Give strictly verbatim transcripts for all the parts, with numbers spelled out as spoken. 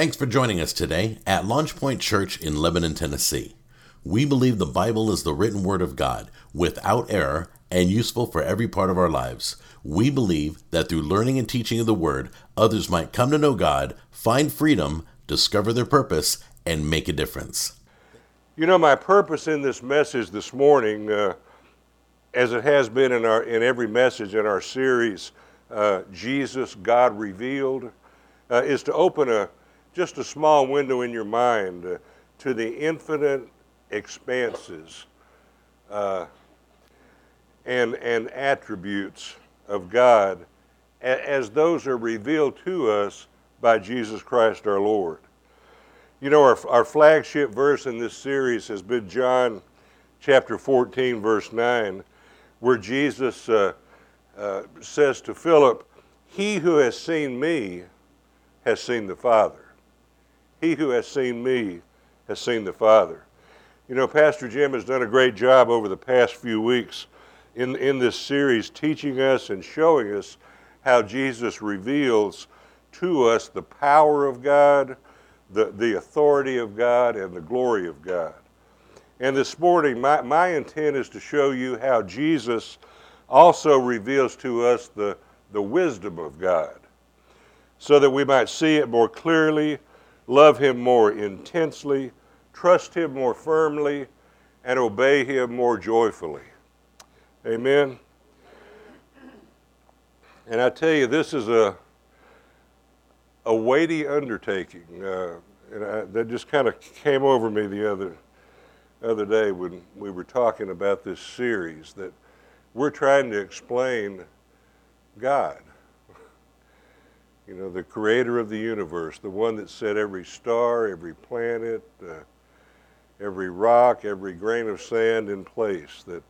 Thanks for joining us today at Launchpoint Church in Lebanon, Tennessee. We believe the Bible is the written word of God, without error, and useful for every part of our lives. We believe that through learning and teaching of the word, others might come to know God, find freedom, discover their purpose, and make a difference. You know, my purpose in this message this morning, uh, as it has been in our in every message in our series, uh, Jesus, God Revealed, uh, is to open a just a small window in your mind uh, to the infinite expanses uh, and and attributes of God as those are revealed to us by Jesus Christ our Lord. You know, our, our flagship verse in this series has been John chapter fourteen, verse nine, where Jesus uh, uh, says to Philip, "He who has seen me has seen the Father. He who has seen me has seen the Father." You know, Pastor Jim has done a great job over the past few weeks in, in this series teaching us and showing us how Jesus reveals to us the power of God, the, the authority of God, and the glory of God. And this morning, my, my intent is to show you how Jesus also reveals to us the, the wisdom of God, so that we might see it more clearly, love Him more intensely, trust Him more firmly, and obey Him more joyfully. Amen? And I tell you, this is a a weighty undertaking. Uh, and I, that just kind of came over me the other other day when we were talking about this series, that we're trying to explain God. You know, the creator of the universe, the one that set every star, every planet, uh, every rock, every grain of sand in place, that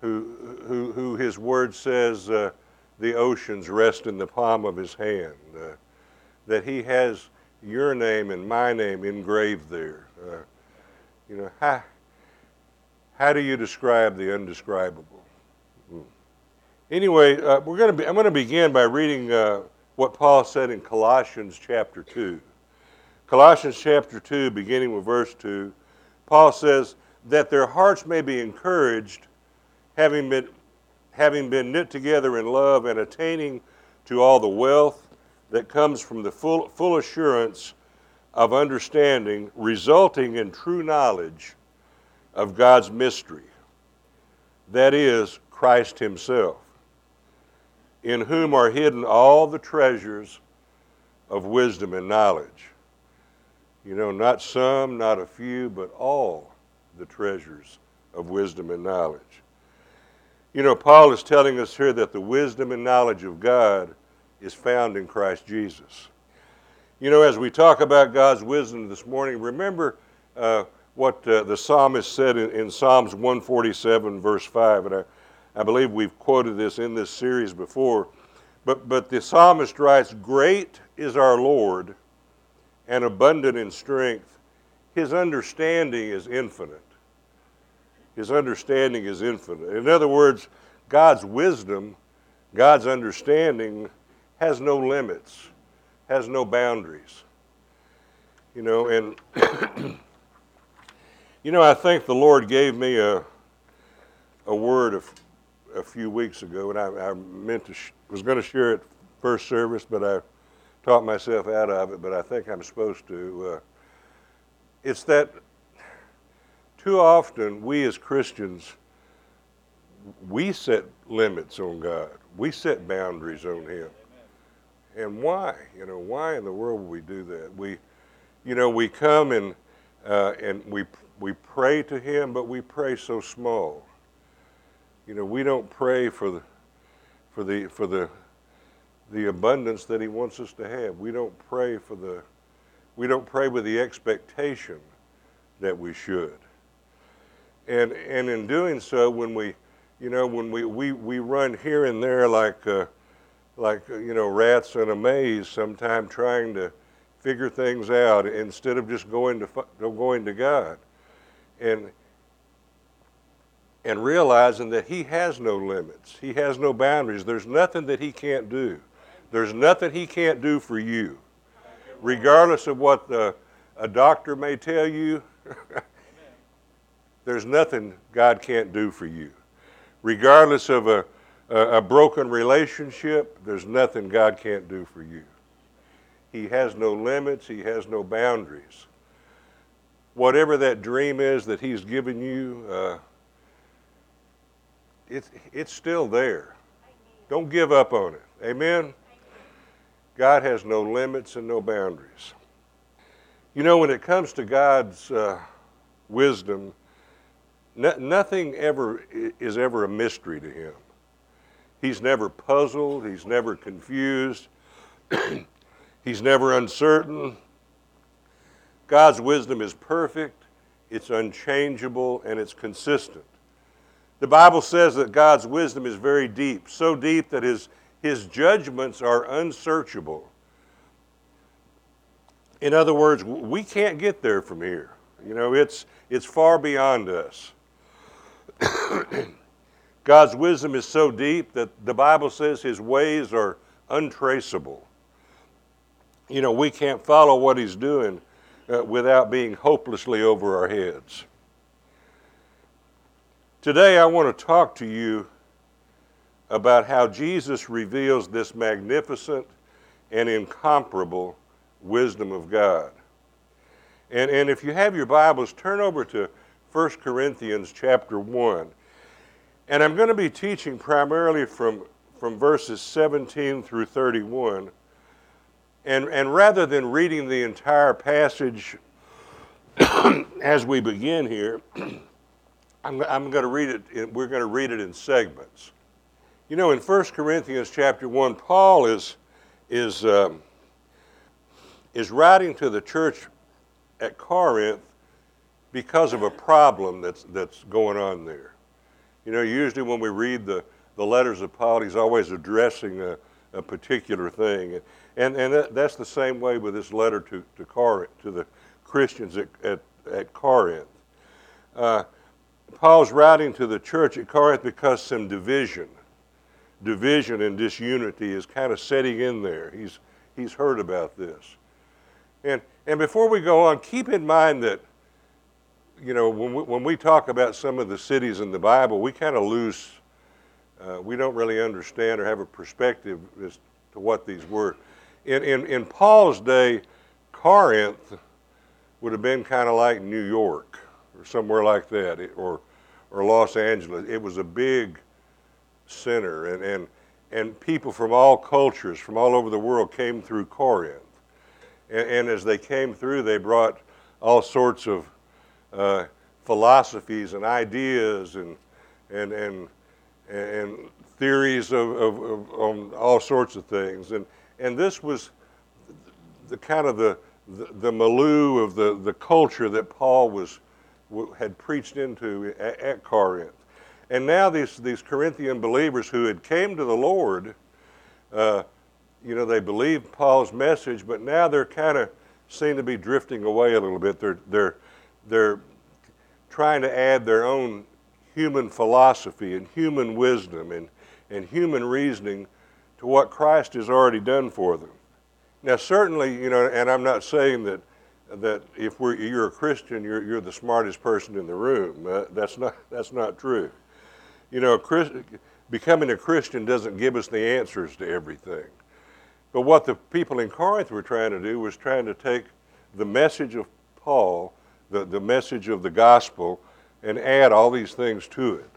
who who, who His word says uh, the oceans rest in the palm of His hand, uh, that He has your name and my name engraved there. Uh, you know, how, how do you describe the undescribable? Anyway, uh, we're going to be, I'm going to begin by reading uh, what Paul said in Colossians chapter two. Colossians chapter two, beginning with verse two, Paul says, "That their hearts may be encouraged, having been, having been knit together in love and attaining to all the wealth that comes from the full, full assurance of understanding, resulting in true knowledge of God's mystery, that is, Christ Himself, in whom are hidden all the treasures of wisdom and knowledge." You know, not some, not a few, but all the treasures of wisdom and knowledge. You know, Paul is telling us here that the wisdom and knowledge of God is found in Christ Jesus. You know, as we talk about God's wisdom this morning, remember uh, what uh, the psalmist said in, in Psalms one forty-seven, verse five, and I I believe we've quoted this in this series before, but, but the psalmist writes, "Great is our Lord and abundant in strength. His understanding is infinite." His understanding is infinite. In other words, God's wisdom, God's understanding has no limits, has no boundaries. You know, and, you know, I think the Lord gave me a, a word of, a few weeks ago, and I, I meant to sh- was going to share it first service, but I taught myself out of it, but I think I'm supposed to. Uh, it's that too often we as Christians, we set limits on God. We set boundaries on Him. Amen. And why? You know, why in the world would we do that? We, you know, we come and, uh, and we, we pray to Him, but we pray so small. You know, we don't pray for the for the for the the abundance that He wants us to have. We don't pray for the we don't pray with the expectation that we should. And and in doing so, when we you know when we we, we run here and there like uh, like you know rats in a maze, sometimes trying to figure things out instead of just going to going to God. And. And realizing that He has no limits. He has no boundaries. There's nothing that He can't do. There's nothing he can't do for you. Regardless of what the, a doctor may tell you, there's nothing God can't do for you. Regardless of a, a, a broken relationship, there's nothing God can't do for you. He has no limits. He has no boundaries. Whatever that dream is that he's given you, uh, it's, it's still there. Don't give up on it. Amen? God has no limits and no boundaries. You know, when it comes to God's uh, wisdom, no, nothing ever is ever a mystery to him. He's never puzzled. He's never confused. He's never uncertain. God's wisdom is perfect, it's unchangeable, and it's consistent. The Bible says that God's wisdom is very deep, so deep that his, his judgments are unsearchable. In other words, we can't get there from here. You know, it's, it's far beyond us. God's wisdom is so deep that the Bible says his ways are untraceable. You know, we can't follow what he's doing Uh, without being hopelessly over our heads. Today I want to talk to you about how Jesus reveals this magnificent and incomparable wisdom of God. And, and if you have your Bibles, turn over to First Corinthians chapter one. And I'm going to be teaching primarily from, from verses seventeen through thirty-one. And, and rather than reading the entire passage as we begin here, I'm, I'm going to read it. In, we're going to read it in segments. You know, in First Corinthians chapter one, Paul is is um, is writing to the church at Corinth because of a problem that's that's going on there. You know, usually when we read the, the letters of Paul, he's always addressing a, a particular thing. And, and that, that's the same way with this letter to, to Corinth, to the Christians at, at, at Corinth. Uh, Paul's writing to the church at Corinth because some division, division and disunity is kind of setting in there. He's he's heard about this. And and before we go on, keep in mind that, you know, when we, when we talk about some of the cities in the Bible, we kind of lose, uh, we don't really understand or have a perspective as to what these were. In, in, in Paul's day, Corinth would have been kind of like New York or somewhere like that, it, or or Los Angeles. It was a big center, and, and, and people from all cultures, from all over the world, came through Corinth. And, and as they came through, they brought all sorts of uh, philosophies and ideas and and and and theories of, of, of on all sorts of things. And And this was the kind of the the, the milieu of the, the culture that Paul was w- had preached into at, at Corinth. And now these these Corinthian believers who had came to the Lord, uh, you know, they believed Paul's message, but now they're kind of seem to be drifting away a little bit. They're they're they're trying to add their own human philosophy and human wisdom and, and human reasoning to what Christ has already done for them. Now, certainly, you know, and I'm not saying that that if we're, you're a Christian, you're you're the smartest person in the room. Uh, that's not that's not true. You know, Chris, becoming a Christian doesn't give us the answers to everything. But what the people in Corinth were trying to do was trying to take the message of Paul, the, the message of the gospel, and add all these things to it.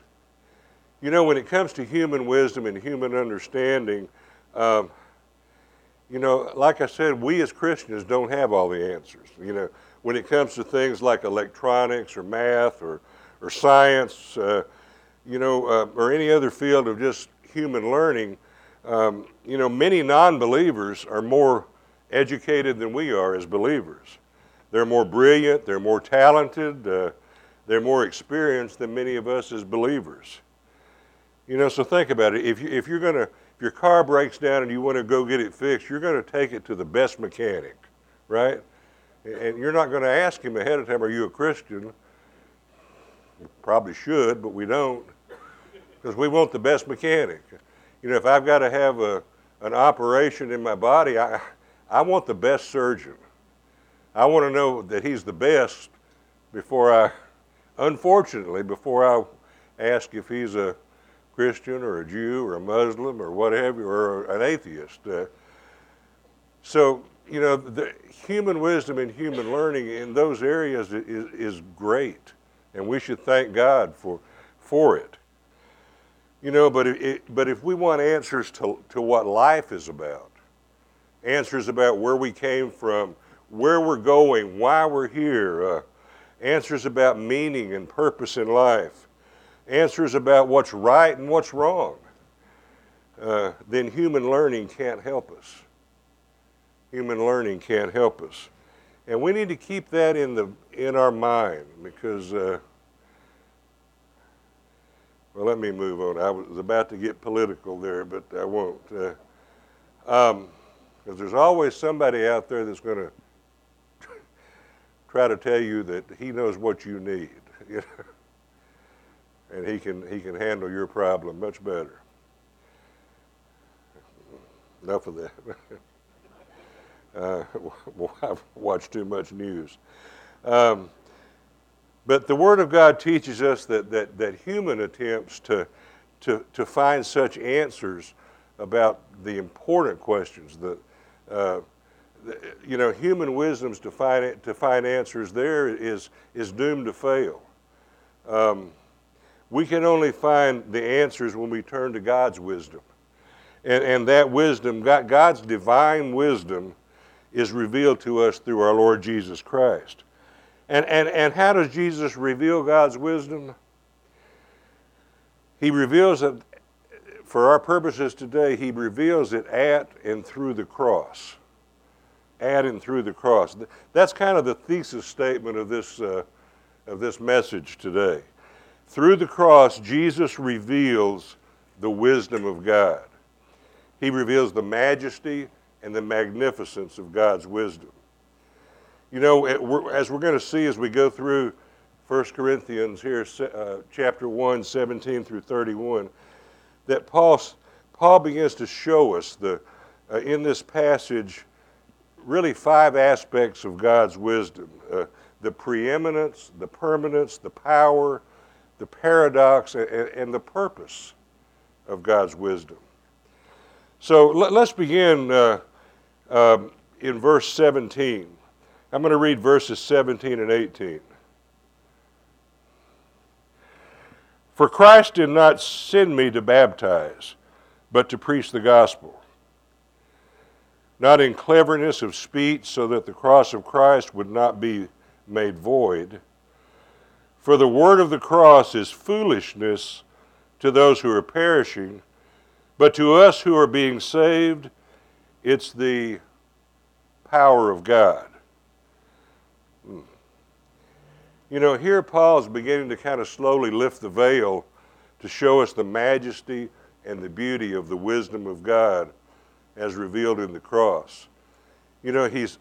You know, when it comes to human wisdom and human understanding, um, you know, like I said, we as Christians don't have all the answers. You know, when it comes to things like electronics or math or, or science, uh, you know, uh, or any other field of just human learning, um, you know, many non-believers are more educated than we are as believers. They're more brilliant, they're more talented, uh, they're more experienced than many of us as believers. You know, so think about it. If you, if you're gonna, if your car breaks down and you want to go get it fixed, you're going to take it to the best mechanic, right? And you're not going to ask him ahead of time, "Are you a Christian?" We probably should, but we don't, because we want the best mechanic. You know, if I've got to have a an operation in my body, I, I want the best surgeon. I want to know that he's the best before I, unfortunately, before I ask if he's a Christian or a Jew or a Muslim or whatever, or an atheist. Uh, so, you know, the human wisdom and human learning in those areas is, is great, and we should thank God for for it. You know, but it, but if we want answers to to what life is about, answers about where we came from, where we're going, why we're here, uh, answers about meaning and purpose in life, answers about what's right and what's wrong, uh, then human learning can't help us. Human learning can't help us, and we need to keep that in the in our mind because. Uh, well, let me move on. I was about to get political there, but I won't, because uh, um, there's always somebody out there that's going to try to tell you that he knows what you need, you know? And he can he can handle your problem much better. Enough of that. Uh, well, I've watched too much news. Um, but the Word of God teaches us that, that, that human attempts to, to, to find such answers about the important questions, the, uh, the, you know, human wisdom's to find, to find answers there is, is doomed to fail. Um, we can only find the answers when we turn to God's wisdom. And, and that wisdom, God, God's divine wisdom, is revealed to us through our Lord Jesus Christ. And, and, and how does Jesus reveal God's wisdom? He reveals it, for our purposes today, he reveals it at and through the cross. At and through the cross. That's kind of the thesis statement of this, uh, of this message today. Through the cross, Jesus reveals the wisdom of God. He reveals the majesty and the magnificence of God's wisdom. You know, it, we're, as we're going to see as we go through First Corinthians here, uh, chapter one, seventeen through thirty-one, that Paul, Paul begins to show us the, uh, in this passage really five aspects of God's wisdom. Uh, the preeminence, the permanence, the power, the paradox, and, and the purpose of God's wisdom. So let's begin uh, um, in verse seventeen. I'm going to read verses seventeen and eighteen. For Christ did not send me to baptize, but to preach the gospel, not in cleverness of speech, so that the cross of Christ would not be made void. For the word of the cross is foolishness to those who are perishing, but to us who are being saved, it's the power of God. Hmm. You know, here Paul is beginning to kind of slowly lift the veil to show us the majesty and the beauty of the wisdom of God as revealed in the cross. You know, he's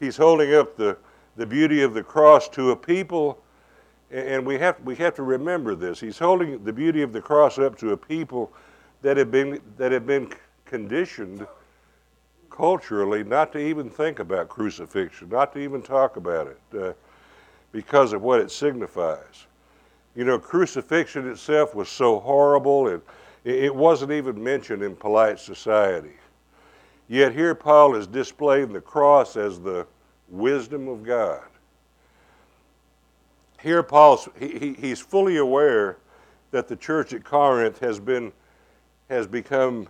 he's holding up the, the beauty of the cross to a people, and we have we have to remember this. He's holding the beauty of the cross up to a people that had been that had been conditioned culturally not to even think about crucifixion, not to even talk about it, uh, because of what it signifies. You know, crucifixion itself was so horrible, and it wasn't even mentioned in polite society. Yet here Paul is displaying the cross as the wisdom of God. Here Paul he, he's fully aware that the church at Corinth has been has become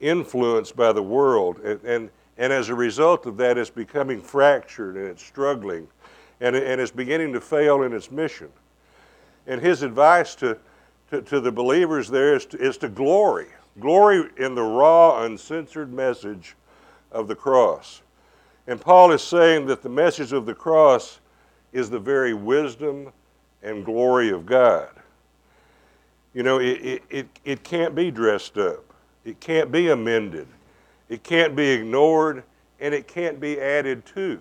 influenced by the world, and, and and as a result of that, it's becoming fractured, and it's struggling, and and it's beginning to fail in its mission. And his advice to to, to the believers there is to, is to glory, glory in the raw, uncensored message of the cross. And Paul is saying that the message of the cross is the very wisdom and glory of God. You know, it, it, it, it can't be dressed up. It can't be amended. It can't be ignored, and it can't be added to.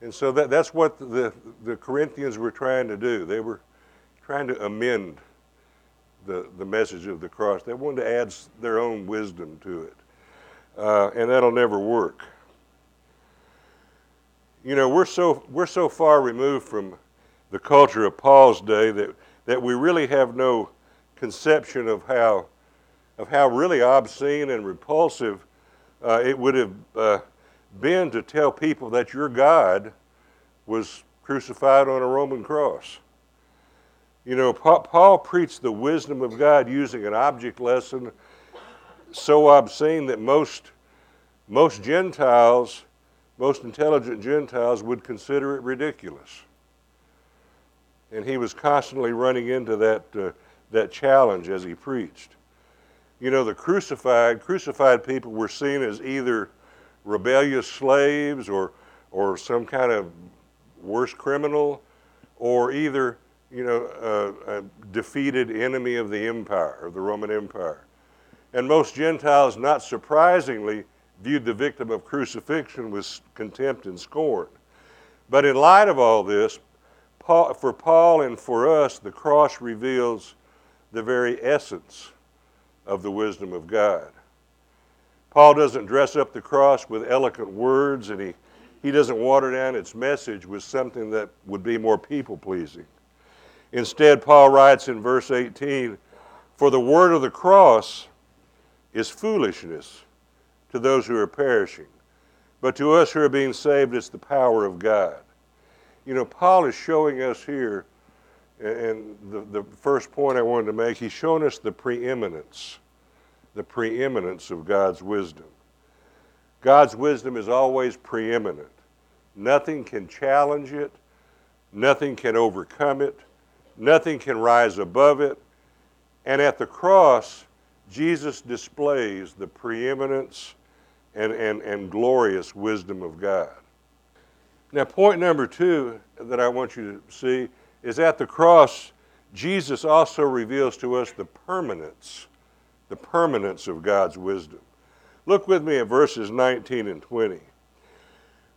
And so that, that's what the, the Corinthians were trying to do. They were trying to amend the, the message of the cross. They wanted to add their own wisdom to it. Uh, and that'll never work. You know, we're so we're so far removed from the culture of Paul's day that, that we really have no conception of how of how really obscene and repulsive uh, it would have uh, been to tell people that your God was crucified on a Roman cross. You know, pa- Paul preached the wisdom of God using an object lesson so obscene that most most Gentiles, most intelligent Gentiles would consider it ridiculous. And he was constantly running into that uh, that challenge as he preached. You know, the crucified crucified people were seen as either rebellious slaves or or some kind of worse criminal, or either, you know, uh, a defeated enemy of the empire, of the Roman Empire. And most Gentiles, not surprisingly, viewed the victim of crucifixion with contempt and scorn. But in light of all this, Paul, for Paul and for us, the cross reveals the very essence of the wisdom of God. Paul doesn't dress up the cross with eloquent words, and he, he doesn't water down its message with something that would be more people-pleasing. Instead, Paul writes in verse eighteen, "For the word of the cross is foolishness to those who are perishing, but to us who are being saved, it's the power of God." You know, Paul is showing us here, and the, the first point I wanted to make, he's showing us the preeminence, the preeminence of God's wisdom. God's wisdom is always preeminent. Nothing can challenge it. Nothing can overcome it. Nothing can rise above it. And at the cross, Jesus displays the preeminence and, and, and glorious wisdom of God. Now, point number two that I want you to see is at the cross, Jesus also reveals to us the permanence, the permanence of God's wisdom. Look with me at verses nineteen and twenty.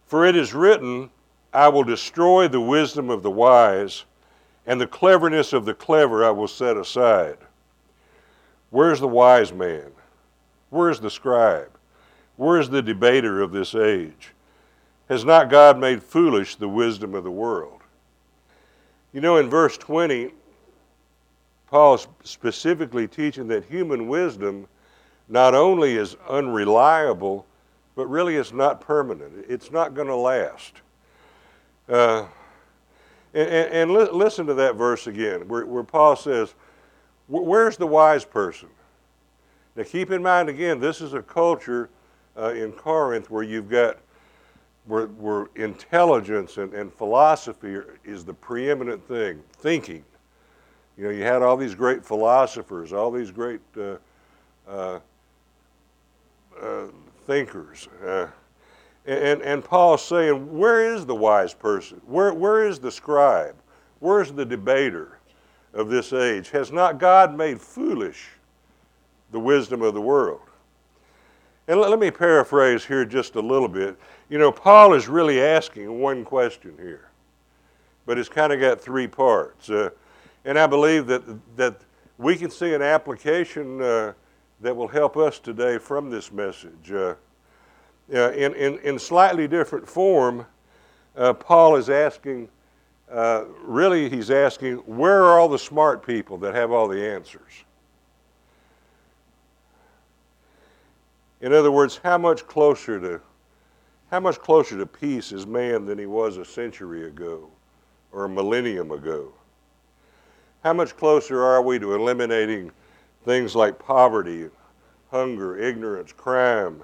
"For it is written, I will destroy the wisdom of the wise, and the cleverness of the clever I will set aside. Where's the wise man? Where's the scribe? Where's the debater of this age? Has not God made foolish the wisdom of the world?" You know, in verse twenty, Paul's specifically teaching that human wisdom not only is unreliable, but really it's not permanent. It's not going to last. Uh, and and, and li- listen to that verse again, where, where Paul says, "Where's the wise person?" Now keep in mind again, this is a culture uh, in Corinth where you've got where, where intelligence and, and philosophy is the preeminent thing, thinking. You know, you had all these great philosophers, all these great uh, uh, uh, thinkers, uh, and and Paul's saying, "Where is the wise person? Where where is the scribe? Where's the debater of this age? Has not God made foolish the wisdom of the world?" And let, let me paraphrase here just a little bit. You know, Paul is really asking one question here, but it's kind of got three parts. Uh, and I believe that that we can see an application uh, that will help us today from this message. Uh, uh, in, in, in slightly different form, uh, Paul is asking Uh, really, he's asking, where are all the smart people that have all the answers? In other words, how much closer to, how much closer to peace is man than he was a century ago or a millennium ago? How much closer are we to eliminating things like poverty, hunger, ignorance, crime,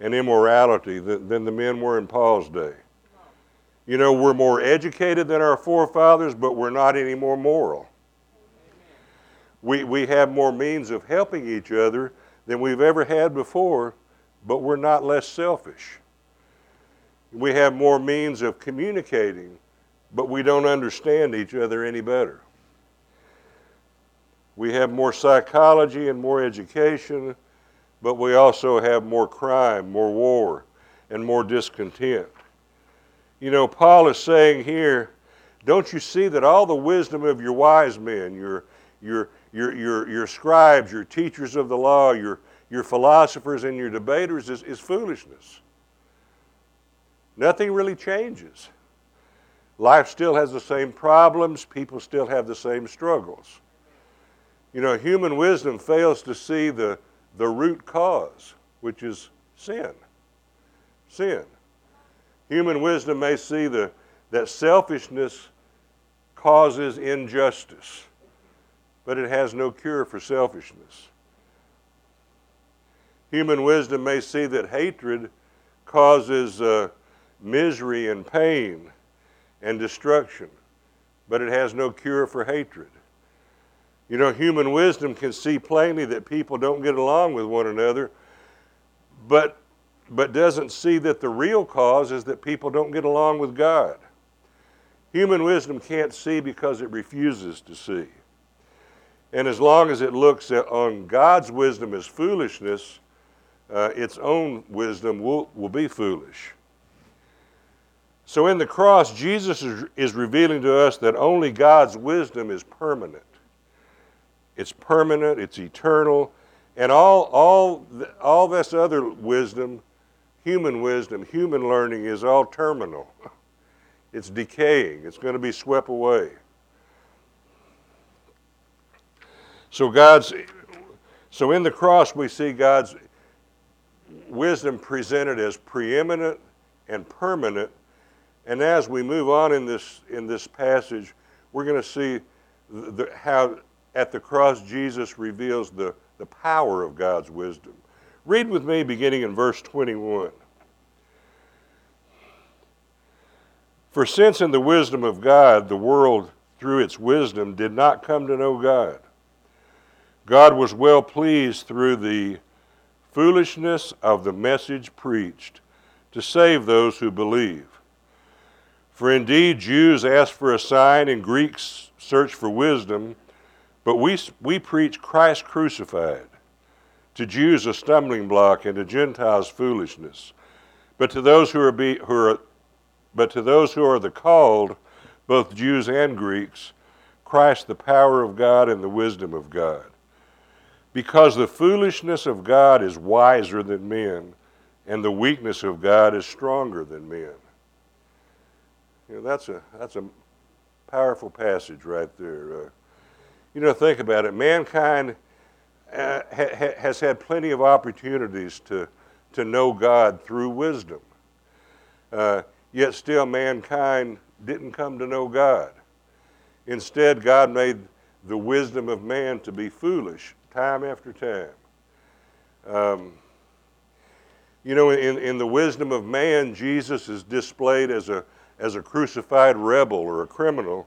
and immorality than, than the men were in Paul's day? You know, we're more educated than our forefathers, but we're not any more moral. We, we have more means of helping each other than we've ever had before, but we're not less selfish. We have more means of communicating, but we don't understand each other any better. We have more psychology and more education, but we also have more crime, more war, and more discontent. You know, Paul is saying here, don't you see that all the wisdom of your wise men, your your your your your scribes, your teachers of the law, your your philosophers and your debaters is, is foolishness. Nothing really changes. Life still has the same problems. People still have the same struggles. You know, human wisdom fails to see the, the root cause, which is sin. Sin. Human wisdom may see the, that selfishness causes injustice, but it has no cure for selfishness. Human wisdom may see that hatred causes uh, misery and pain and destruction, but it has no cure for hatred. You know, human wisdom can see plainly that people don't get along with one another, but, but doesn't see that the real cause is that people don't get along with God. Human wisdom can't see because it refuses to see. And as long as it looks at, on God's wisdom as foolishness, uh, its own wisdom will, will be foolish. So in the cross, Jesus is, is revealing to us that only God's wisdom is permanent. It's permanent, it's eternal, and all, all, all this other wisdom, human wisdom, human learning is all terminal. It's decaying, it's going to be swept away. So God's, so in the cross we see God's wisdom presented as preeminent and permanent. And as we move on in this in this passage, we're going to see the, how at the cross Jesus reveals the, the power of God's wisdom. Read with me beginning in verse twenty-one. For since in the wisdom of God, the world through its wisdom did not come to know God, God was well pleased through the foolishness of the message preached to save those who believe. For indeed, Jews ask for a sign and Greeks search for wisdom, but we, we preach Christ crucified. To Jews a stumbling block and to Gentiles foolishness. But to those who are, be, who are, but to those who are the called, both Jews and Greeks, Christ the power of God and the wisdom of God. Because the foolishness of God is wiser than men, and the weakness of God is stronger than men. You know, that's a that's a powerful passage right there. Uh, you know, think about it. Mankind uh, ha, ha, has had plenty of opportunities to to know God through wisdom. Uh, yet still, mankind didn't come to know God. Instead, God made the wisdom of man to be foolish, time after time. Um, you know, in in the wisdom of man, Jesus is displayed as a as a crucified rebel or a criminal,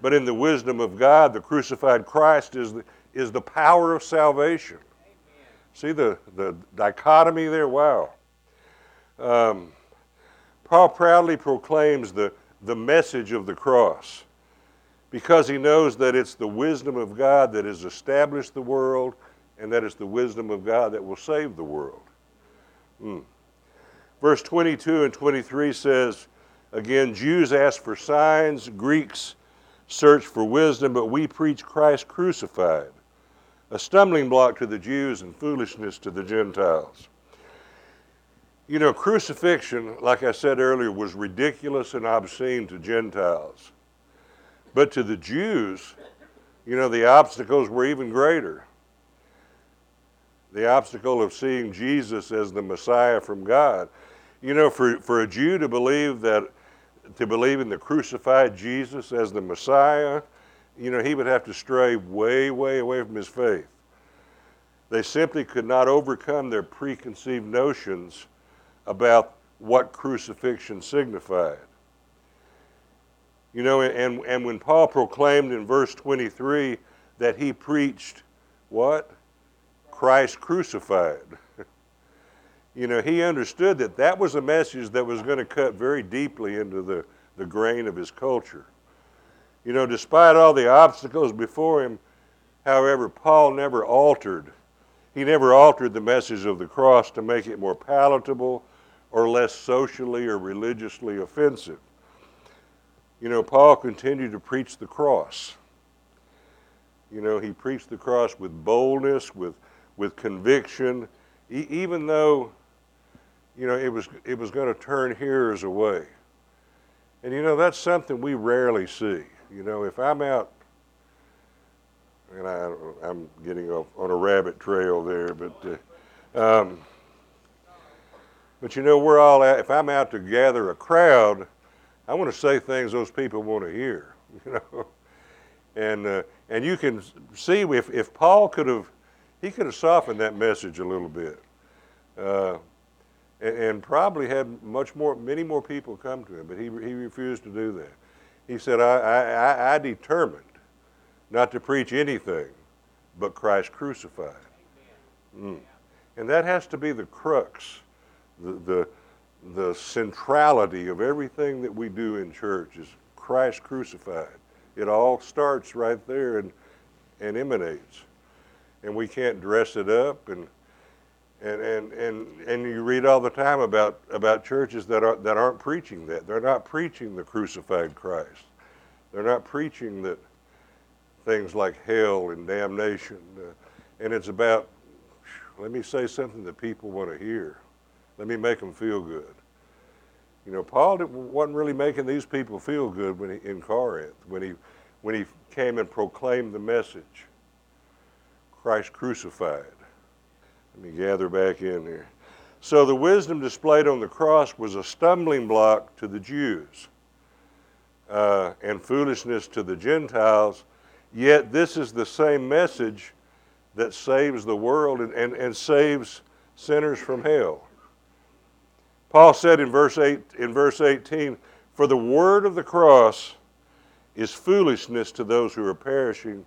but in the wisdom of God, the crucified Christ is the, is the power of salvation. Amen. See the, the dichotomy there? Wow. Um, Paul proudly proclaims the, the message of the cross because he knows that it's the wisdom of God that has established the world and that it's the wisdom of God that will save the world. Mm. Verse twenty-two and twenty-three says, again, Jews ask for signs, Greeks search for wisdom, but we preach Christ crucified, a stumbling block to the Jews and foolishness to the Gentiles. You know, crucifixion, like I said earlier, was ridiculous and obscene to Gentiles. But to the Jews, you know, the obstacles were even greater. The obstacle of seeing Jesus as the Messiah from God. You know, for, for a Jew to believe that to believe in the crucified Jesus as the Messiah, you know, he would have to stray way, way away from his faith. They simply could not overcome their preconceived notions about what crucifixion signified. You know, and, and when Paul proclaimed in verse twenty-three that he preached what? Christ crucified. You know, he understood that that was a message that was going to cut very deeply into the, the grain of his culture. You know, despite all the obstacles before him, however, Paul never altered. He never altered the message of the cross to make it more palatable or less socially or religiously offensive. You know, Paul continued to preach the cross. You know, he preached the cross with boldness, with with conviction, e- even though, you know, it was it was going to turn hearers away. And you know, that's something we rarely see. You know, if I'm out, and I, I'm getting off on a rabbit trail there, but uh, um, but you know, we're all out. If I'm out to gather a crowd, I want to say things those people want to hear. You know, and uh, and you can see if if Paul could have, he could have softened that message a little bit, uh, and, and probably had much more, many more people come to him. But he he refused to do that. He said, I I, I determined not to preach anything but Christ crucified. Mm. And that has to be the crux, the, the the centrality of everything that we do in church is Christ crucified. It all starts right there and and emanates. And we can't dress it up, and and and and, and you read all the time about, about churches that are that aren't preaching that. They're not preaching the crucified Christ. They're not preaching that things like hell and damnation, uh, and it's about, let me say something that people want to hear. Let me make them feel good. You know, Paul wasn't really making these people feel good when he, in Corinth, when he, when he came and proclaimed the message, Christ crucified. Let me gather back in here. So the wisdom displayed on the cross was a stumbling block to the Jews, uh, and foolishness to the Gentiles. Yet this is the same message that saves the world and, and, and saves sinners from hell. Paul said in verse eight, in verse eighteen, "For the word of the cross is foolishness to those who are perishing,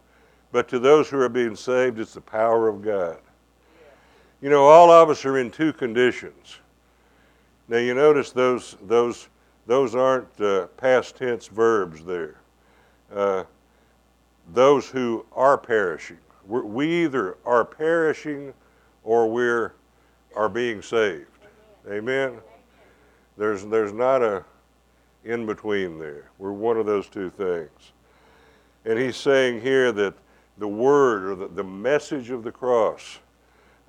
but to those who are being saved, it's the power of God." You know, all of us are in two conditions. Now you notice those those those aren't uh, past tense verbs there. Uh, Those who are perishing. We're, we either are perishing or we're are being saved. Amen. Amen. There's there's not a in between there. We're one of those two things. And he's saying here that the word or the, the message of the cross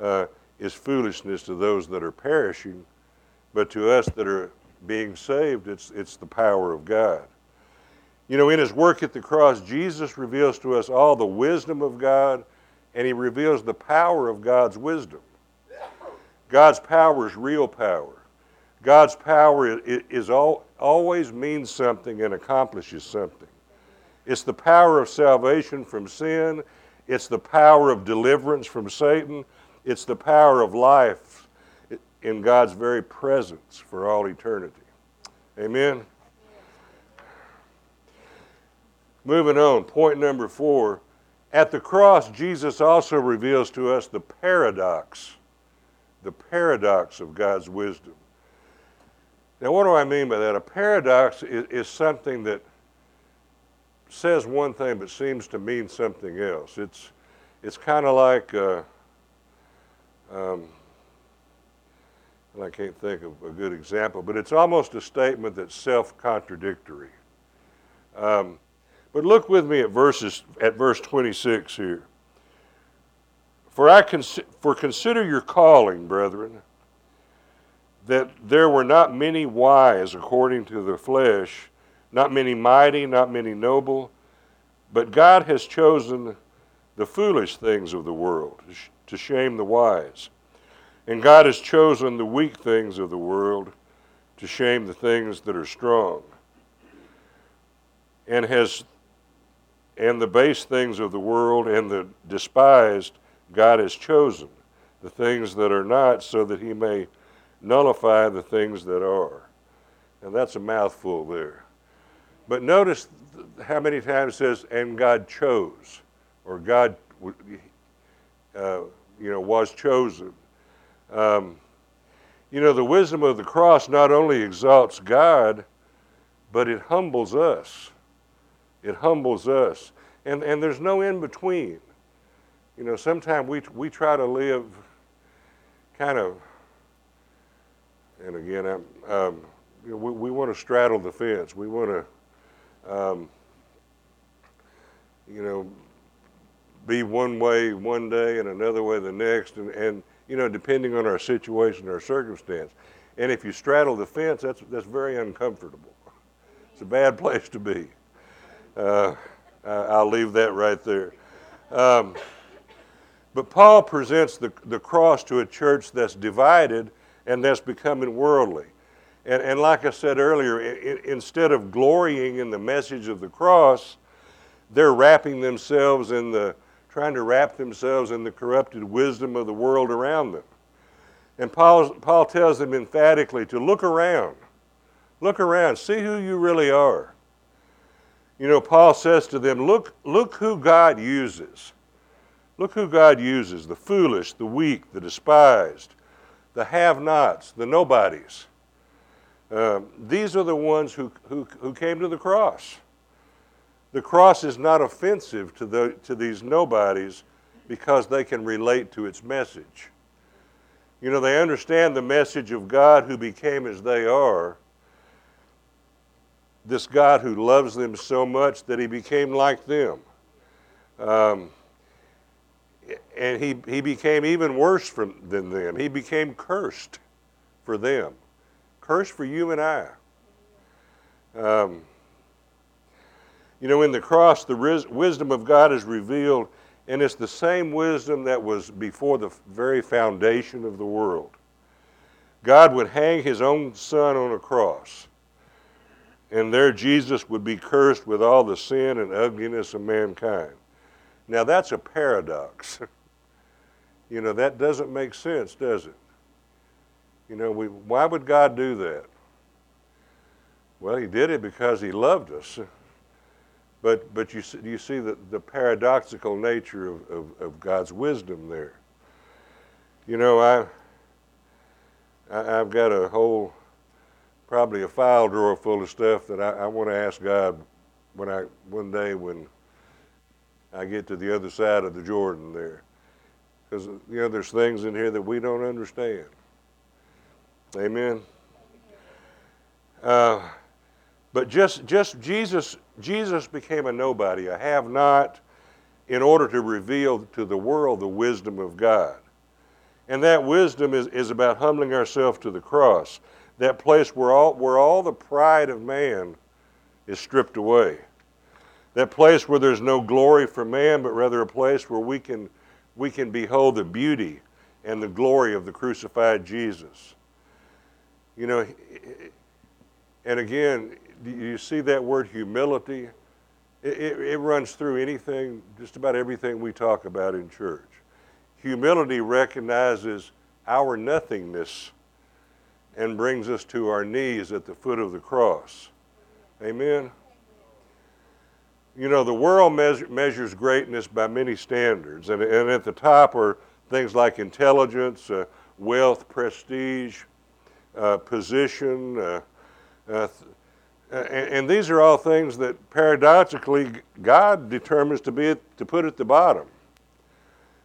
uh, is foolishness to those that are perishing, but to us that are being saved, it's it's the power of God. You know, in his work at the cross, Jesus reveals to us all the wisdom of God, and he reveals the power of God's wisdom. God's power is real power. God's power is, is all, always means something and accomplishes something. It's the power of salvation from sin. It's the power of deliverance from Satan. It's the power of life in God's very presence for all eternity. Amen? Moving on, point number four. At the cross, Jesus also reveals to us the paradox, the paradox of God's wisdom. Now, what do I mean by that? A paradox is, is something that says one thing but seems to mean something else. It's it's kind of like, uh, um, and I can't think of a good example, but it's almost a statement that's self-contradictory. Um, But look with me at verses at verse twenty-six here. For I cons- for consider your calling, brethren, that there were not many wise according to the flesh, not many mighty, not many noble, but God has chosen the foolish things of the world to shame the wise, and God has chosen the weak things of the world to shame the things that are strong, and has and the base things of the world and the despised God has chosen, the things that are not, so that he may nullify the things that are. And that's a mouthful there. But notice how many times it says, and God chose, or God uh, you know, was chosen. Um, you know, the wisdom of the cross not only exalts God, but it humbles us. It humbles us, and and there's no in between. You know, sometimes we we try to live kind of, and again, I'm, um, you know, we we want to straddle the fence. We want to, um, you know, be one way one day and another way the next, and, and you know, depending on our situation, our circumstance. And if you straddle the fence, that's that's very uncomfortable. It's a bad place to be. Uh, I'll leave that right there. Um, but Paul presents the, the cross to a church that's divided and that's becoming worldly. And, and like I said earlier, I, I, instead of glorying in the message of the cross, they're wrapping themselves in the, trying to wrap themselves in the corrupted wisdom of the world around them. And Paul, Paul tells them emphatically to look around. Look around. See who you really are. You know, Paul says to them, look, look who God uses. Look who God uses. The foolish, the weak, the despised, the have-nots, the nobodies. Um, these are the ones who, who, who came to the cross. The cross is not offensive to, the, to these nobodies because they can relate to its message. You know, they understand the message of God who became as they are, this God who loves them so much that he became like them. Um, and he, he became even worse from, than them. He became cursed for them. Cursed for you and I. Um, you know, in the cross, the ris- wisdom of God is revealed, and it's the same wisdom that was before the very foundation of the world. God would hang his own son on a cross, and there Jesus would be cursed with all the sin and ugliness of mankind. Now that's a paradox. You know, that doesn't make sense, does it? You know, we, why would God do that? Well, he did it because he loved us. But but you see, you see the, the paradoxical nature of, of, of God's wisdom there. You know, I, I, I've got a whole, probably a file drawer full of stuff that I, I want to ask God when I one day when I get to the other side of the Jordan there. Because, you know, there's things in here that we don't understand. Amen. Uh, but just just Jesus Jesus became a nobody, a have-not, in order to reveal to the world the wisdom of God. And that wisdom is, is about humbling ourselves to the cross, that place where all where all the pride of man is stripped away. That place where there's no glory for man, but rather a place where we can we can behold the beauty and the glory of the crucified Jesus. You know, and again, you see that word humility? It, it, it runs through anything, just about everything we talk about in church. Humility recognizes our nothingness and brings us to our knees at the foot of the cross. Amen? You know, the world measure, measures greatness by many standards, and, and at the top are things like intelligence, uh, wealth, prestige, Uh, position, uh, uh, th- uh, and, and these are all things that paradoxically God determines to be at, to put at the bottom.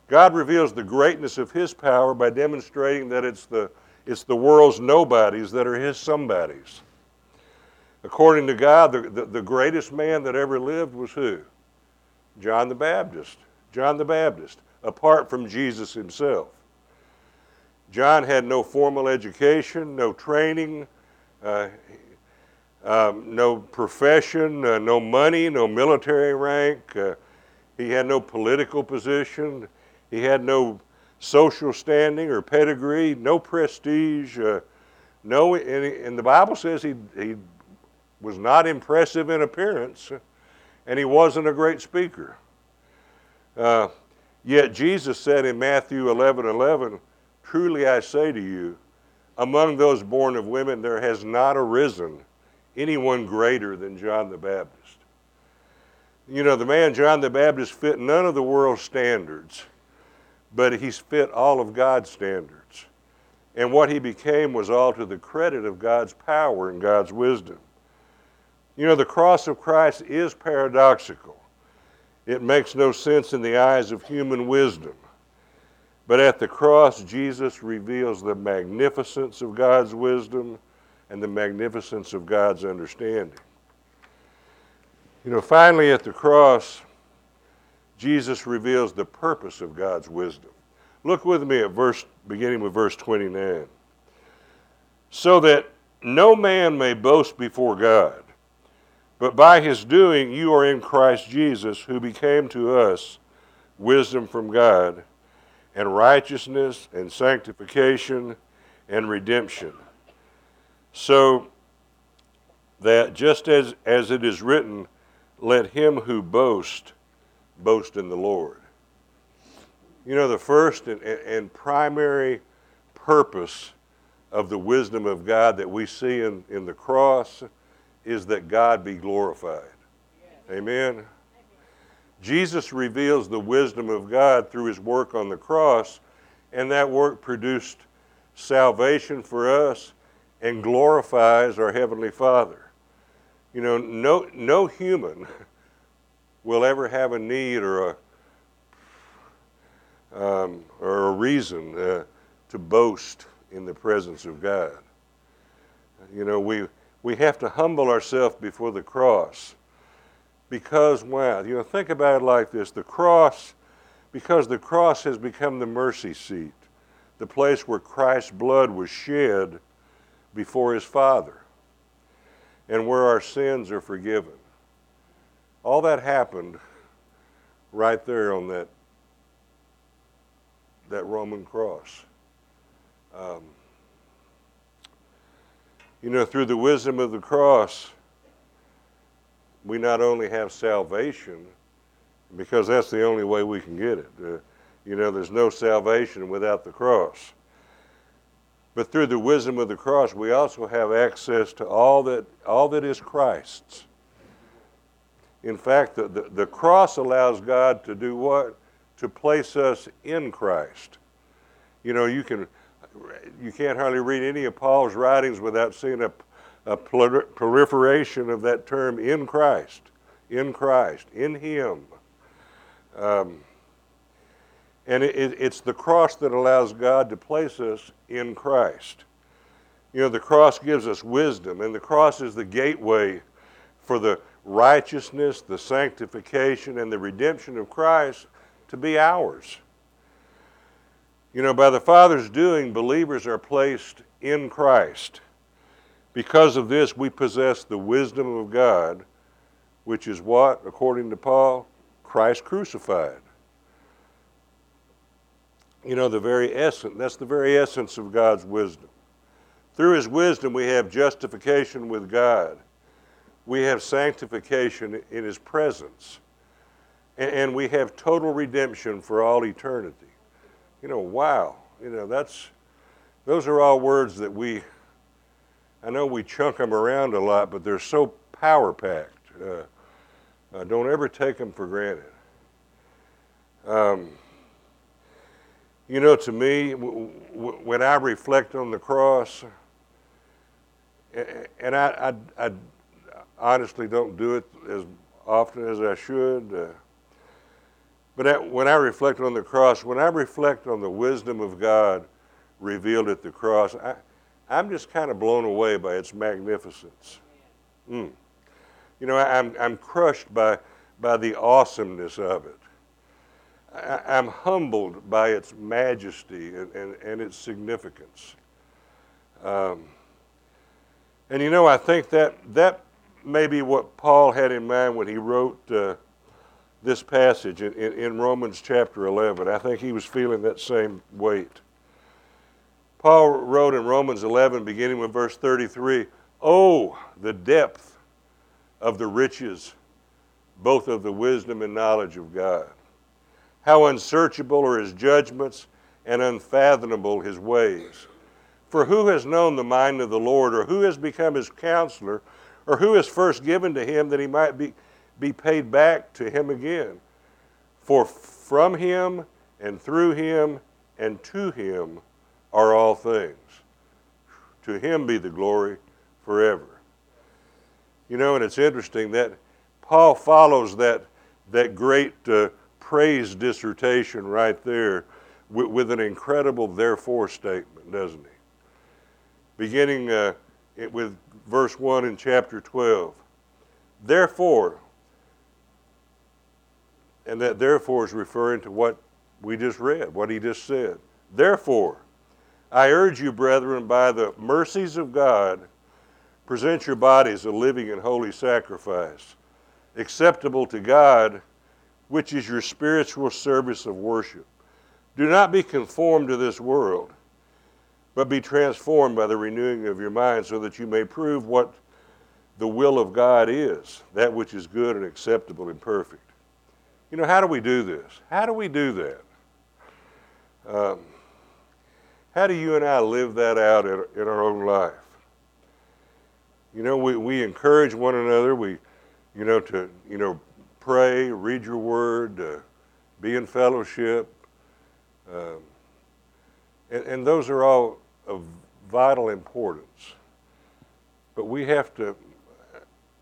God reveals the greatness of His power by demonstrating that it's the it's the world's nobodies that are His somebodies. According to God, the, the, the greatest man that ever lived was who? John the Baptist. John the Baptist, apart from Jesus Himself. John had no formal education, no training, uh, um, no profession, uh, no money, no military rank. Uh, he had no political position. He had no social standing or pedigree, no prestige. Uh, no, and, and the Bible says he, he was not impressive in appearance, and he wasn't a great speaker. Uh, yet Jesus said in Matthew eleven eleven, "Truly I say to you, among those born of women there has not arisen anyone greater than John the Baptist." You know, the man John the Baptist fit none of the world's standards, but he's fit all of God's standards. And what he became was all to the credit of God's power and God's wisdom. You know, the cross of Christ is paradoxical. It makes no sense in the eyes of human wisdom. But at the cross, Jesus reveals the magnificence of God's wisdom and the magnificence of God's understanding. You know, finally at the cross, Jesus reveals the purpose of God's wisdom. Look with me at verse, beginning with verse twenty-nine. So that no man may boast before God, but by his doing you are in Christ Jesus, who became to us wisdom from God, and righteousness, and sanctification, and redemption. So that just as, as it is written, let him who boasts, boast in the Lord. You know, the first and, and primary purpose of the wisdom of God that we see in, in the cross is that God be glorified. Yes. Amen? Amen. Jesus reveals the wisdom of God through his work on the cross, and that work produced salvation for us and glorifies our Heavenly Father. You know, no, no human will ever have a need or a um, or a reason uh, to boast in the presence of God. You know, we we have to humble ourselves before the cross, because wow, you know, think about it like this: the cross, because the cross has become the mercy seat, the place where Christ's blood was shed before his Father, and where our sins are forgiven. All that happened right there on that that Roman cross. Um, you know, through the wisdom of the cross, we not only have salvation, because that's the only way we can get it. Uh, you know, there's no salvation without the cross. But through the wisdom of the cross, we also have access to all that all that is Christ's. In fact, the, the, the cross allows God to do what? To place us in Christ. You know, you can, you can't hardly read any of Paul's writings without seeing a, a proliferation of that term, in Christ, in Christ, in him. Um, and it, it, it's the cross that allows God to place us in Christ. You know, the cross gives us wisdom, and the cross is the gateway for the righteousness, the sanctification, and the redemption of Christ to be ours. You know, by the Father's doing, believers are placed in Christ. Because of this, we possess the wisdom of God, which is what, according to Paul, Christ crucified. You know, the very essence, that's the very essence of God's wisdom. Through his wisdom, we have justification with God. We have sanctification in his presence. And, and we have total redemption for all eternity. You know, wow. You know, that's, those are all words that we, I know we chunk them around a lot, but they're so power-packed. Uh, uh, don't ever take them for granted. Um, you know, to me, w- w- when I reflect on the cross, and I, I, I honestly don't do it as often as I should. Uh, but at, when I reflect on the cross, when I reflect on the wisdom of God revealed at the cross, I, I'm just kind of blown away by its magnificence. Mm. You know, I, I'm, I'm crushed by, by the awesomeness of it. I, I'm humbled by its majesty and, and, and its significance. Um, and you know, I think that that maybe what Paul had in mind when he wrote uh, this passage in, in, in Romans chapter eleven. I think he was feeling that same weight. Paul wrote in Romans eleven, beginning with verse thirty-three, "Oh, the depth of the riches, both of the wisdom and knowledge of God. How unsearchable are his judgments and unfathomable his ways. For who has known the mind of the Lord, or who has become his counselor, or who is first given to him that he might be, be paid back to him again? For from him and through him and to him are all things. To him be the glory forever." You know, and it's interesting that Paul follows that, that great uh, praise dissertation right there with, with an incredible therefore statement, doesn't he? Beginning uh, it with verse one in chapter twelve. Therefore, And that therefore is referring to what we just read, what he just said. Therefore, I urge you, brethren, by the mercies of God, present your bodies a living and holy sacrifice, acceptable to God, which is your spiritual service of worship. Do not be conformed to this world, but be transformed by the renewing of your mind, so that you may prove what the will of God is, that which is good and acceptable and perfect. You know, how do we do this? How do we do that? Um, how do you and I live that out in, in our own life? You know, we, we encourage one another. We, you know, to, you know, pray, read your word, uh, be in fellowship. Um, and, and those are all of vital importance. But we have to,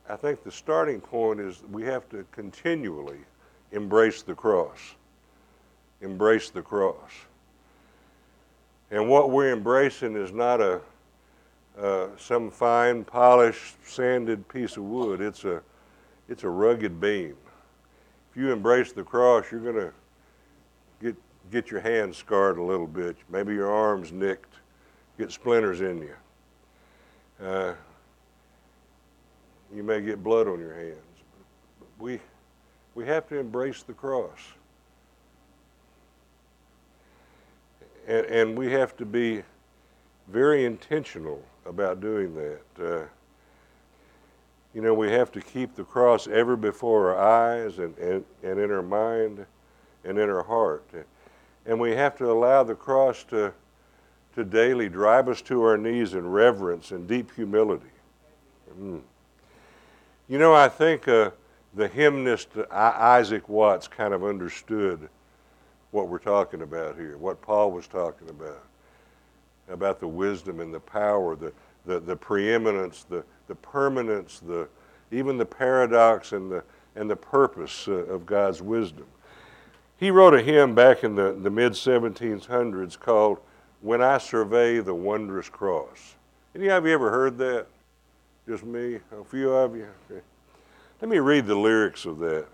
I think the starting point is we have to continually embrace the cross. Embrace the cross. And what we're embracing is not a uh, some fine, polished, sanded piece of wood. It's a it's a rugged beam. If you embrace the cross, you're going to get get your hands scarred a little bit. Maybe your arms nicked. Get splinters in you. Uh, you may get blood on your hands. But we we have to embrace the cross. And, and we have to be very intentional about doing that. Uh, you know, we have to keep the cross ever before our eyes and, and, and in our mind and in our heart. And we have to allow the cross to, to daily drive us to our knees in reverence and deep humility. Mm. You know, I think uh, the hymnist Isaac Watts kind of understood what we're talking about here, what Paul was talking about, about the wisdom and the power, the the, the preeminence, the, the permanence, the even the paradox and the and the purpose uh, of God's wisdom. He wrote a hymn back in the, the mid seventeen hundreds called "When I Survey the Wondrous Cross." Any of you ever heard that? Just me? A few of you? Okay. Let me read the lyrics of that. It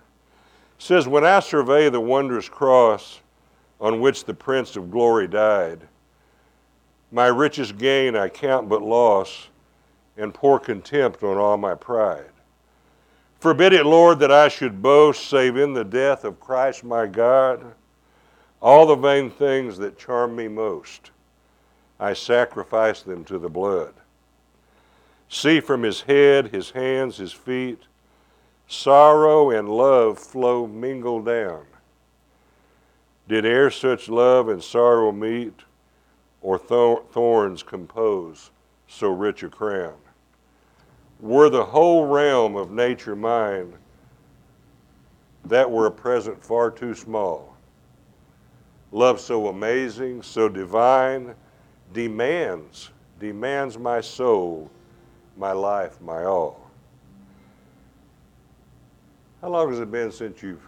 says, "When I survey the wondrous cross on which the Prince of Glory died, my richest gain I count but loss and pour contempt on all my pride. Forbid it, Lord, that I should boast save in the death of Christ my God. All the vain things that charm me most, I sacrifice them to the blood. See from his head, his hands, his feet, sorrow and love flow mingled down. Did e'er such love and sorrow meet, or thorns compose so rich a crown? Were the whole realm of nature mine, that were a present far too small. Love so amazing, so divine, demands, demands my soul, my life, my all." How long has it been since you've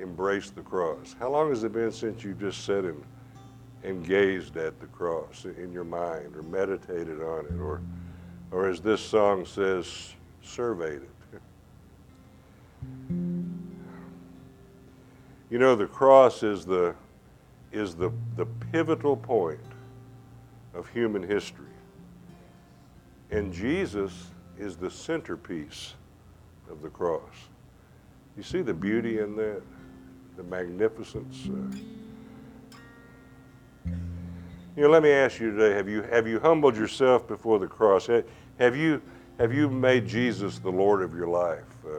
embraced the cross? How long has it been since you've just sat and, and gazed at the cross in your mind, or meditated on it, or, or as this song says, surveyed it? You know, the cross is the is the the pivotal point of human history, and Jesus is the centerpiece of the cross. You see the beauty in that, the magnificence. Uh, you know, let me ask you today: Have you have you humbled yourself before the cross? Have, have you have you made Jesus the Lord of your life? Uh,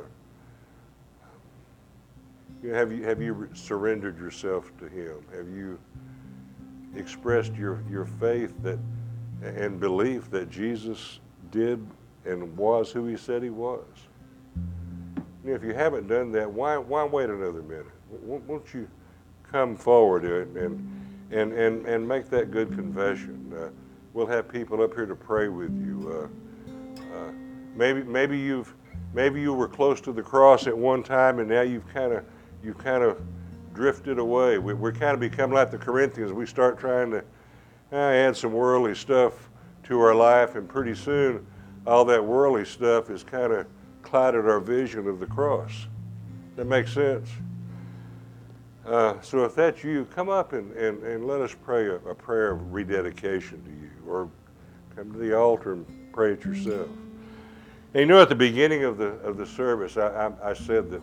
you know, have you have you surrendered yourself to Him? Have you expressed your your faith that and belief that Jesus did and was who He said He was? If you haven't done that, why why wait another minute? Won't you come forward and and and and make that good confession? Uh, we'll have people up here to pray with you. Uh, uh, maybe maybe you've maybe you were close to the cross at one time, and now you've kind of you kind of drifted away. We, we're kind of becoming like the Corinthians. We start trying to uh, add some worldly stuff to our life, and pretty soon all that worldly stuff is kind of clouded our vision of the cross. That makes sense? Uh, so if that's you, come up and, and, and let us pray a, a prayer of rededication to you, or come to the altar and pray it yourself. And you know, at the beginning of the of the service, I, I, I said that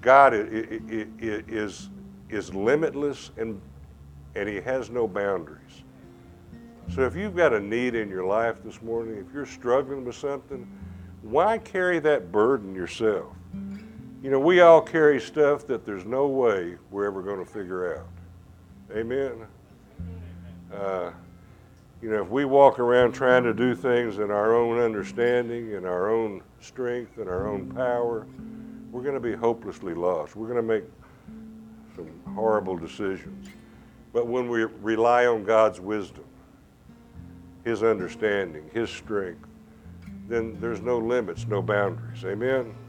God is, is, is limitless and, and He has no boundaries. So if you've got a need in your life this morning, if you're struggling with something, why carry that burden yourself? You know, we all carry stuff that there's no way we're ever going to figure out. Amen? Uh, you know, if we walk around trying to do things in our own understanding, in our own strength, in our own power, we're going to be hopelessly lost. We're going to make some horrible decisions. But when we rely on God's wisdom, His understanding, His strength, then there's no limits, no boundaries. Amen?